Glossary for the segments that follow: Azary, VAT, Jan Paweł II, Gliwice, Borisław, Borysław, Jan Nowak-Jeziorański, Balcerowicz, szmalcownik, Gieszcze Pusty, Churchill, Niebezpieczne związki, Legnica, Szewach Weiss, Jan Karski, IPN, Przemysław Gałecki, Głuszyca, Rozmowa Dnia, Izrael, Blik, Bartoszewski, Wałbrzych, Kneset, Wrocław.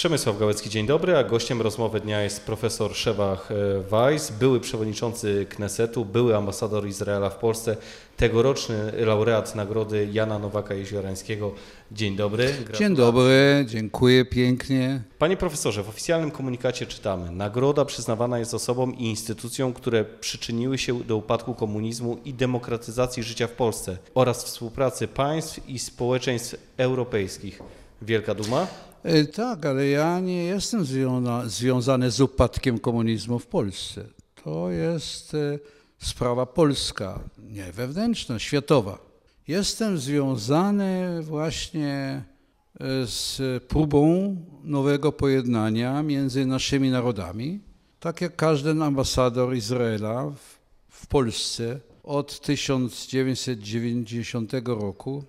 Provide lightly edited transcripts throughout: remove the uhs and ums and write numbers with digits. Przemysław Gałecki, dzień dobry, a gościem rozmowy dnia jest profesor Szewach Weiss, były przewodniczący Knesetu, były ambasador Izraela w Polsce, tegoroczny laureat nagrody Jana Nowaka-Jeziorańskiego. Dzień dobry. Gratulacje. Dzień dobry, dziękuję pięknie. Panie profesorze, w oficjalnym komunikacie czytamy: nagroda przyznawana jest osobom i instytucjom, które przyczyniły się do upadku komunizmu i demokratyzacji życia w Polsce oraz współpracy państw i społeczeństw europejskich. Wielka duma? Tak, ale ja nie jestem związany z upadkiem komunizmu w Polsce. To jest sprawa polska, nie wewnętrzna, światowa. Jestem związany właśnie z próbą nowego pojednania między naszymi narodami, tak jak każdy ambasador Izraela w Polsce od 1990 roku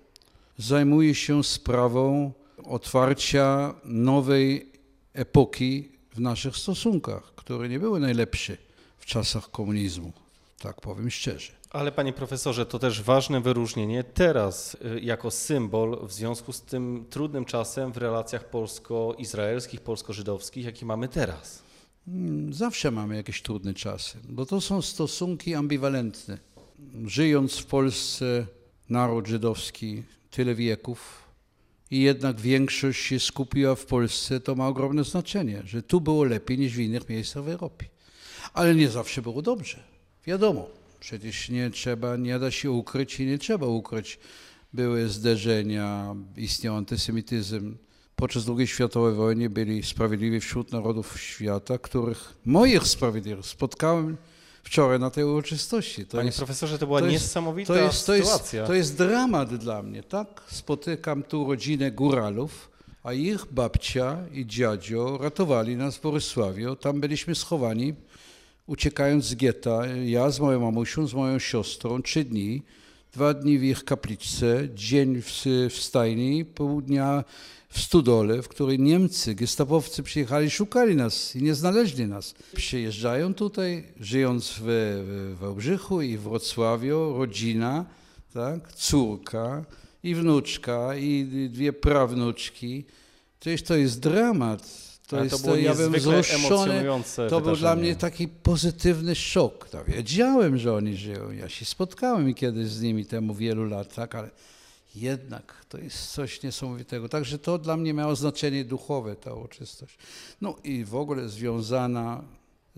zajmuje się sprawą otwarcia nowej epoki w naszych stosunkach, które nie były najlepsze w czasach komunizmu, tak powiem szczerze. Ale panie profesorze, to też ważne wyróżnienie teraz jako symbol w związku z tym trudnym czasem w relacjach polsko-izraelskich, polsko-żydowskich, jaki mamy teraz. Zawsze mamy jakieś trudne czasy, bo to są stosunki ambiwalentne. Żyjąc w Polsce naród żydowski tyle wieków, i jednak większość się skupiła w Polsce, to ma ogromne znaczenie, że tu było lepiej niż w innych miejscach w Europie. Ale nie zawsze było dobrze. Wiadomo, przecież nie da się ukryć. Były zderzenia, istniał antysemityzm. Podczas II światowej wojny byli Sprawiedliwi wśród Narodów Świata, których moich sprawiedliwych spotkałem wczoraj na tej uroczystości. Panie profesorze, to była niesamowita sytuacja. To jest dramat dla mnie, tak? Spotykam tu rodzinę góralów, a ich babcia i dziadzio ratowali nas w Borysławiu. Tam byliśmy schowani, uciekając z getta. Ja z moją mamusią, z moją siostrą, 3 dni. 2 dni w ich kapliczce, dzień w stajni, pół dnia w Studole, w której Niemcy, gestapowcy przyjechali, szukali nas i nie znaleźli nas. Przyjeżdżają tutaj, żyjąc w Wałbrzychu i w Wrocławiu, rodzina, tak, córka i wnuczka i 2 prawnuczki. Przecież to jest dramat. To było dla mnie taki pozytywny szok. Wiedziałem, że oni żyją. Ja się spotkałem kiedyś z nimi temu wielu lat, tak, ale jednak to jest coś niesamowitego. Także to dla mnie miało znaczenie duchowe, ta uroczystość. No i w ogóle związana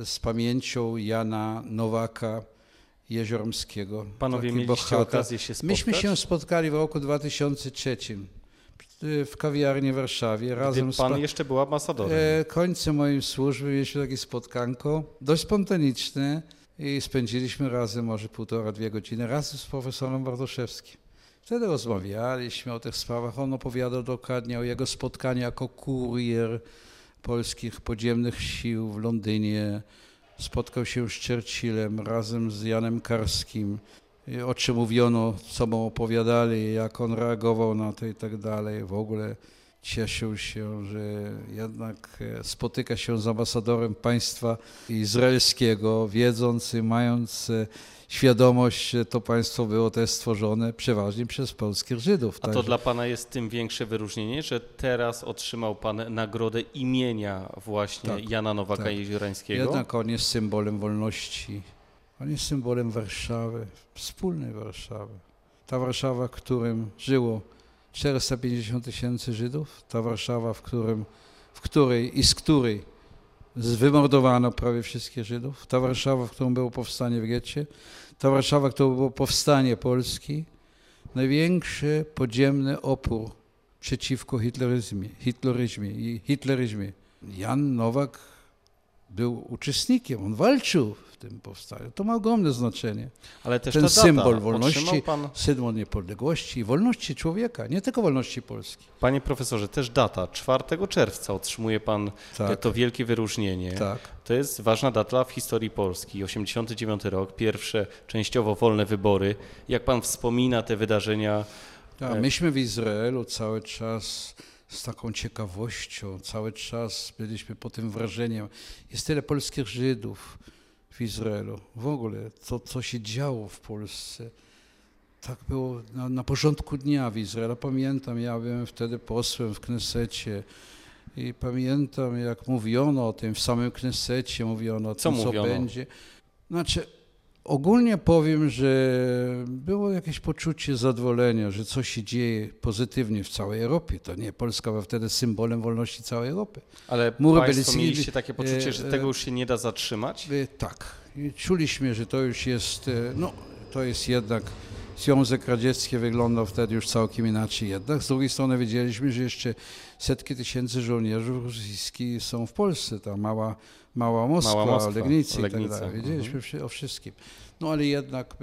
z pamięcią Jana Nowaka-Jeziorańskiego. Panowie mieliście okazję się spotkać? Myśmy się spotkali w roku 2003. W kawiarni w Warszawie. Pan jeszcze był ambasadorem. Końcem mojej służby mieliśmy takie spotkanko, dość spontaniczne i spędziliśmy razem może 1,5–2 godziny razem z profesorem Bartoszewskim. Wtedy rozmawialiśmy o tych sprawach. On opowiadał dokładnie o jego spotkaniu jako kurier polskich podziemnych sił w Londynie. Spotkał się z Churchillem razem z Janem Karskim. O czym mówiono, co mu opowiadali, jak on reagował na to i tak dalej. W ogóle cieszył się, że jednak spotyka się z ambasadorem państwa izraelskiego, wiedząc i mając świadomość, że to państwo było też stworzone przeważnie przez polskich Żydów. A to dla pana jest tym większe wyróżnienie, że teraz otrzymał pan nagrodę imienia właśnie Jana Nowaka-Jeziorańskiego? Jednak on jest symbolem wolności. On jest symbolem Warszawy, wspólnej Warszawy. Ta Warszawa, w którym żyło 450 000 Żydów, ta Warszawa, z której wymordowano prawie wszystkich Żydów, ta Warszawa, w którym było powstanie w getcie, ta Warszawa, w którym było powstanie Polski, największy podziemny opór przeciwko hitleryzmie. Jan Nowak był uczestnikiem, on walczył w tym powstaniu. To ma ogromne znaczenie. Ale też ten symbol wolności, symbol niepodległości i wolności człowieka, nie tylko wolności Polski. Panie profesorze, też data, 4 czerwca otrzymuje pan to wielkie wyróżnienie. Tak. To jest ważna data w historii Polski. 89 rok, pierwsze częściowo wolne wybory. Jak pan wspomina te wydarzenia? Myśmy w Izraelu cały czas z taką ciekawością, cały czas byliśmy pod tym wrażeniem. Jest tyle polskich Żydów w Izraelu. W ogóle to, co się działo w Polsce, tak było na porządku dnia w Izraelu. Pamiętam, ja byłem wtedy posłem w Knesecie, I pamiętam, jak mówiono o tym w samym Knesecie, mówiono o tym, co będzie. Znaczy, ogólnie powiem, że było jakieś poczucie zadowolenia, że coś się dzieje pozytywnie w całej Europie. To nie, Polska była wtedy symbolem wolności całej Europy. Ale państwo mieliście takie poczucie, że tego już się nie da zatrzymać? Tak. I czuliśmy, że to już jest, no to jest jednak, Związek Radziecki wyglądał wtedy już całkiem inaczej jednak. Z drugiej strony wiedzieliśmy, że jeszcze setki tysięcy żołnierzy rosyjskich są w Polsce, ta mała Moskwa, Legnicy i tak dalej. Wiedzieliśmy o wszystkim. No ale jednak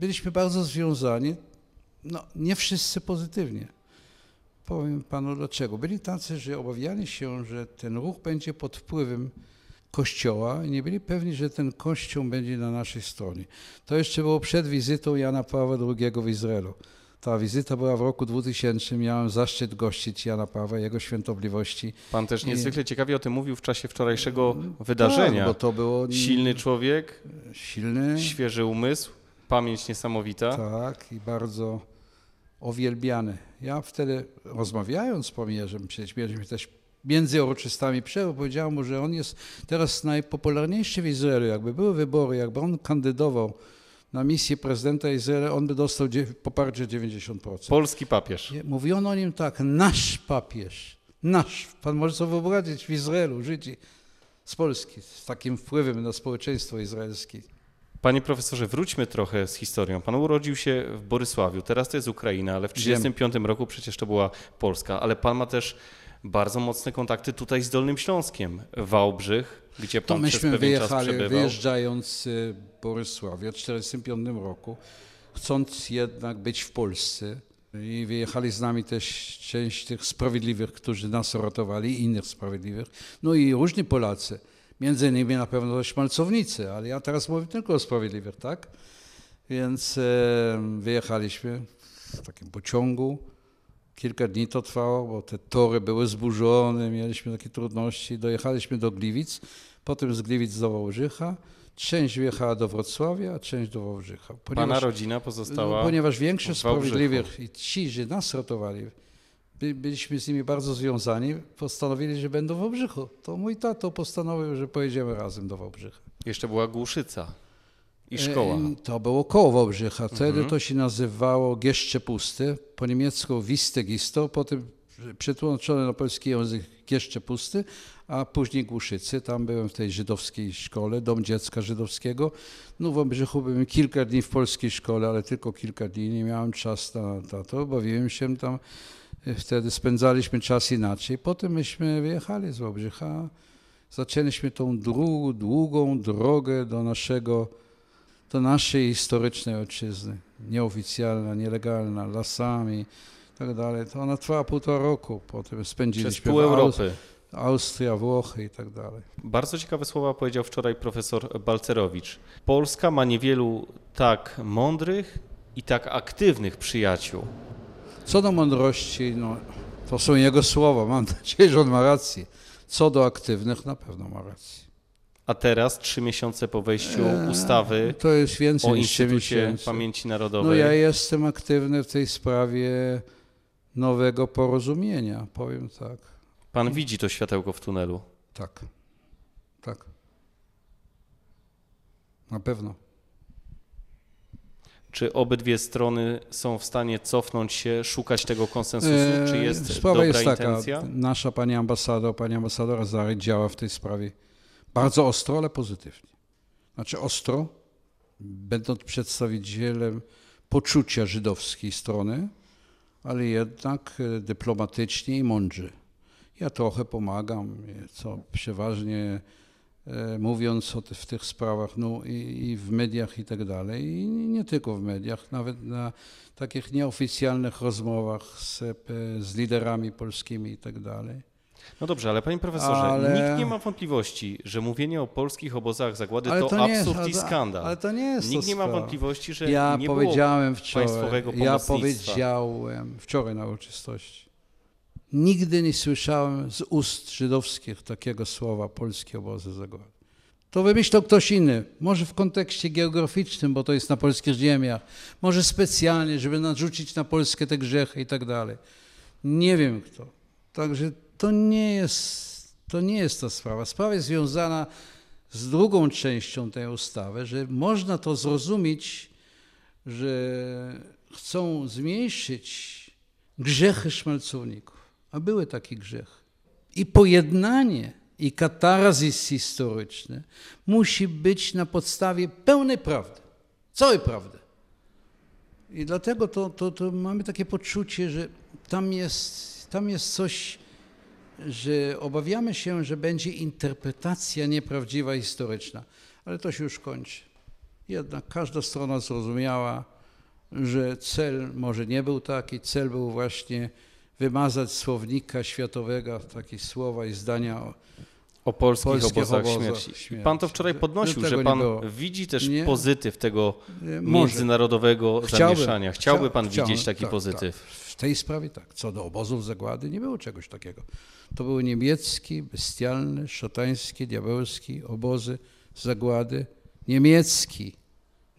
byliśmy bardzo związani, no nie wszyscy pozytywnie. Powiem panu dlaczego. Byli tacy, że obawiali się, że ten ruch będzie pod wpływem Kościoła i nie byli pewni, że ten Kościół będzie na naszej stronie. To jeszcze było przed wizytą Jana Pawła II w Izraelu. Ta wizyta była w roku 2000. Miałem zaszczyt gościć Jana Pawła, jego świętobliwości. Pan też niezwykle ciekawie o tym mówił w czasie wczorajszego wydarzenia. Tak, bo to było... Silny człowiek, świeży umysł, pamięć niesamowita. Tak, i bardzo uwielbiany. Ja wtedy, rozmawiając z pomierzem, przecież mieliśmy też między uroczystami przerwy, powiedziałem mu, że on jest teraz najpopularniejszy w Izraelu. Jakby były wybory, jakby on kandydował na misję prezydenta Izraela, on by dostał poparcie 90%. Polski papież. Mówiono o nim tak, nasz papież, nasz. Pan może sobie wyobrazić w Izraelu Żydzi z Polski, z takim wpływem na społeczeństwo izraelskie. Panie profesorze, wróćmy trochę z historią. Pan urodził się w Borysławiu, teraz to jest Ukraina, ale w 1935 roku przecież to była Polska, ale pan ma też bardzo mocne kontakty tutaj z Dolnym Śląskiem, Wałbrzych, gdzie pan przez pewien czas przebywał. Wyjeżdżając z Borysławia w 1945 roku, chcąc jednak być w Polsce i wyjechali z nami też część tych sprawiedliwych, którzy nas ratowali, innych sprawiedliwych, no i różni Polacy, między innymi na pewno Szmalcownicy, ale ja teraz mówię tylko o sprawiedliwych, tak? Więc wyjechaliśmy w takim pociągu. Kilka dni to trwało, bo te tory były zburzone, mieliśmy takie trudności. Dojechaliśmy do Gliwic, potem z Gliwic do Wałbrzycha. Część wyjechała do Wrocławia, a część do Wałbrzycha. Pana rodzina pozostała. Ponieważ większość sprawiedliwych i ci, że nas ratowali, byliśmy z nimi bardzo związani, postanowili, że będą w Wałbrzychu. To mój tato postanowił, że pojedziemy razem do Wałbrzycha. Jeszcze była Głuszyca. I szkoła. To było koło Wałbrzycha. Wtedy to się nazywało Gieszcze Pusty, po niemiecku Wistegisto, potem przetłumaczone na polski język Gieszcze Pusty, a później Głuszycy. Tam byłem w tej żydowskiej szkole, Dom Dziecka Żydowskiego. No w Wałbrzychu byłem kilka dni w polskiej szkole, ale tylko kilka dni. Nie miałem czasu na to, bawiłem się tam. Wtedy spędzaliśmy czas inaczej. Potem myśmy wyjechali z Wałbrzycha. Zaczęliśmy tą długą drogę do naszej historycznej ojczyzny, nieoficjalna, nielegalna, lasami i tak dalej. To ona trwała półtora roku, potem spędziliśmy przez pół Europy. Austria, Włochy i tak dalej. Bardzo ciekawe słowa powiedział wczoraj profesor Balcerowicz. Polska ma niewielu tak mądrych i tak aktywnych przyjaciół. Co do mądrości, no, to są jego słowa, mam nadzieję, że on ma rację. Co do aktywnych, na pewno ma rację. A teraz, 3 miesiące po wejściu ustawy to jest więcej o Instytucie Pamięci Narodowej. No ja jestem aktywny w tej sprawie nowego porozumienia, powiem tak. Pan widzi to światełko w tunelu? Tak, tak. Na pewno. Czy obydwie strony są w stanie cofnąć się, szukać tego konsensusu? Czy jest dobra intencja? Taka, nasza pani ambasador Azary działa w tej sprawie. Bardzo ostro, ale pozytywnie. Znaczy ostro, będąc przedstawicielem poczucia żydowskiej strony, ale jednak dyplomatycznie i mądrzy. Ja trochę pomagam, co przeważnie mówiąc w tych sprawach, no i w mediach i tak dalej, i nie tylko w mediach, nawet na takich nieoficjalnych rozmowach z liderami polskimi i tak dalej. No dobrze, ale panie profesorze, nikt nie ma wątpliwości, że mówienie o polskich obozach zagłady to absurd i skandal. Ale to nie jest nikt nie ma wątpliwości, że nie powiedziałem było państwowego pomocnictwa. Ja powiedziałem wczoraj na uroczystości. Nigdy nie słyszałem z ust żydowskich takiego słowa polskie obozy zagłady. To wymyślał ktoś inny, może w kontekście geograficznym, bo to jest na polskich ziemiach, może specjalnie, żeby narzucić na Polskę te grzechy i tak dalej. Nie wiem kto. Także To nie jest ta sprawa. Sprawa jest związana z drugą częścią tej ustawy, że można to zrozumieć, że chcą zmniejszyć grzechy szmalcowników, a były takie grzechy. I pojednanie, i katarzys historyczny musi być na podstawie pełnej prawdy, całej prawdy. I dlatego to mamy takie poczucie, że tam jest coś, że obawiamy się, że będzie interpretacja nieprawdziwa historyczna, ale to się już kończy. Jednak każda strona zrozumiała, że cel może nie był taki, cel był właśnie wymazać słownika światowego, takie słowa i zdania o polskich obozach śmierci. Pan to wczoraj podnosił, że pan widzi też pozytyw tego międzynarodowego zamieszania. Chciałby pan widzieć taki pozytyw? Tak. W tej sprawie tak. Co do obozów zagłady nie było czegoś takiego. To były niemieckie, bestialne, szatańskie, diabelskie obozy zagłady, niemiecki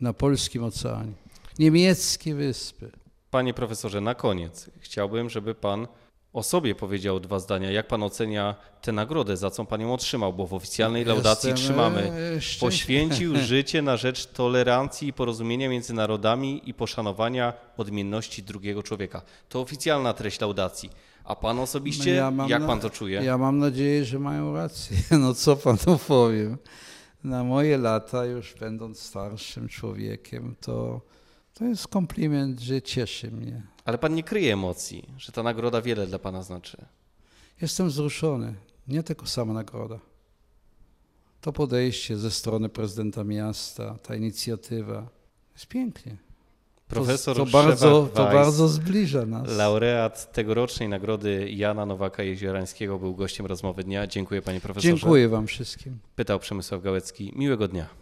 na polskim oceanie. Niemieckie wyspy. Panie profesorze, na koniec chciałbym, żeby pan o sobie powiedział dwa zdania. Jak pan ocenia tę nagrodę, za co pan ją otrzymał, bo w oficjalnej laudacji trzymamy. Poświęcił życie na rzecz tolerancji i porozumienia między narodami i poszanowania odmienności drugiego człowieka. To oficjalna treść laudacji. A pan osobiście, jak pan to czuje? Ja mam nadzieję, że mają rację. No co panu powiem. Na moje lata, już będąc starszym człowiekiem, to jest kompliment, że cieszy mnie. Ale pan nie kryje emocji, że ta nagroda wiele dla pana znaczy. Jestem wzruszony. Nie tylko sama nagroda. To podejście ze strony prezydenta miasta, ta inicjatywa. Jest pięknie. Profesor to bardzo zbliża nas. Laureat tegorocznej nagrody Jana Nowaka-Jeziorańskiego był gościem Rozmowy Dnia. Dziękuję panie profesorze. Dziękuję wam wszystkim. Pytał Przemysław Gałecki. Miłego dnia.